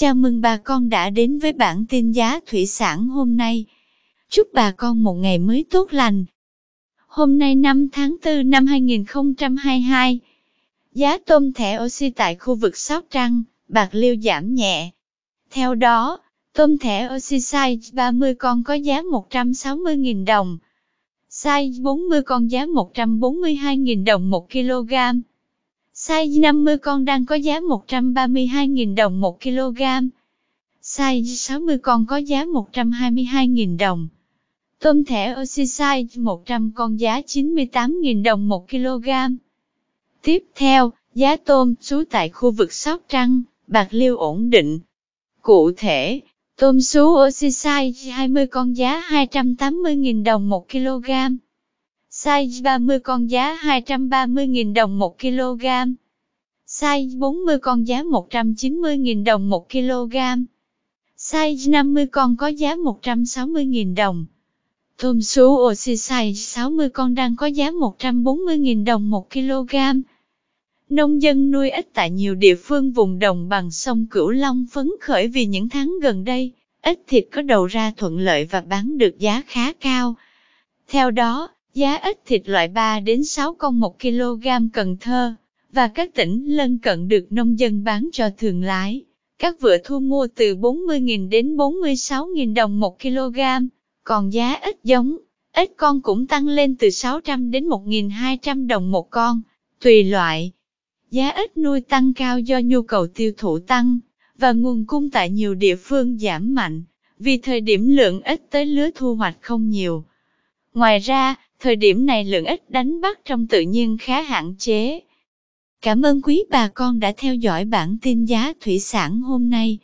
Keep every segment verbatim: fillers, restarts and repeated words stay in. Chào mừng bà con đã đến với bản tin giá thủy sản hôm nay. Chúc bà con một ngày mới tốt lành. Hôm nay năm tháng tư năm hai nghìn không trăm hai mươi hai, giá tôm thẻ oxy tại khu vực Sóc Trăng, Bạc Liêu giảm nhẹ. Theo đó, tôm thẻ oxy size ba mươi con có giá một trăm sáu mươi nghìn đồng, size bốn mươi con giá một trăm bốn mươi hai nghìn đồng một ki lô gam. Size năm mươi con đang có giá một trăm ba mươi hai nghìn đồng một ki lô gam. Size sáu mươi con có giá một trăm hai mươi hai nghìn đồng. Tôm thẻ oxy size một trăm con giá chín mươi tám nghìn đồng một ki lô gam. Tiếp theo, giá tôm sú tại khu vực Sóc Trăng, Bạc Liêu ổn định. Cụ thể, tôm sú oxy size hai mươi con giá hai trăm tám mươi nghìn đồng một ki lô gam. Size ba mươi con giá hai trăm ba mươi nghìn đồng một ki lô gam. Size bốn mươi con giá một trăm chín mươi nghìn đồng một ki lô gam. Size năm mươi con có giá một trăm sáu mươi nghìn đồng. Tôm sú oxy size sáu mươi con đang có giá một trăm bốn mươi nghìn đồng một ki lô gam. Nông dân nuôi ếch tại nhiều địa phương vùng đồng bằng sông Cửu Long phấn khởi vì những tháng gần đây, ếch thịt có đầu ra thuận lợi và bán được giá khá cao. Theo đó, giá ếch thịt loại ba đến sáu con một ki lô gam Cần Thơ và các tỉnh lân cận được nông dân bán cho thương lái. Các vựa thu mua từ bốn mươi nghìn đến bốn mươi sáu nghìn đồng một ki lô gam, còn giá ếch giống, ếch con cũng tăng lên từ sáu trăm đến một nghìn hai trăm đồng một con, tùy loại. Giá ếch nuôi tăng cao do nhu cầu tiêu thụ tăng và nguồn cung tại nhiều địa phương giảm mạnh, vì thời điểm lượng ếch tới lứa thu hoạch không nhiều. Ngoài ra, thời điểm này lượng ếch đánh bắt trong tự nhiên khá hạn chế. Cảm ơn quý bà con đã theo dõi bản tin giá thủy sản hôm nay.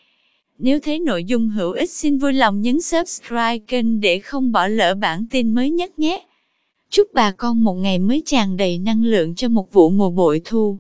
Nếu thấy nội dung hữu ích xin vui lòng nhấn subscribe kênh để không bỏ lỡ bản tin mới nhất nhé. Chúc bà con một ngày mới tràn đầy năng lượng cho một vụ mùa bội thu.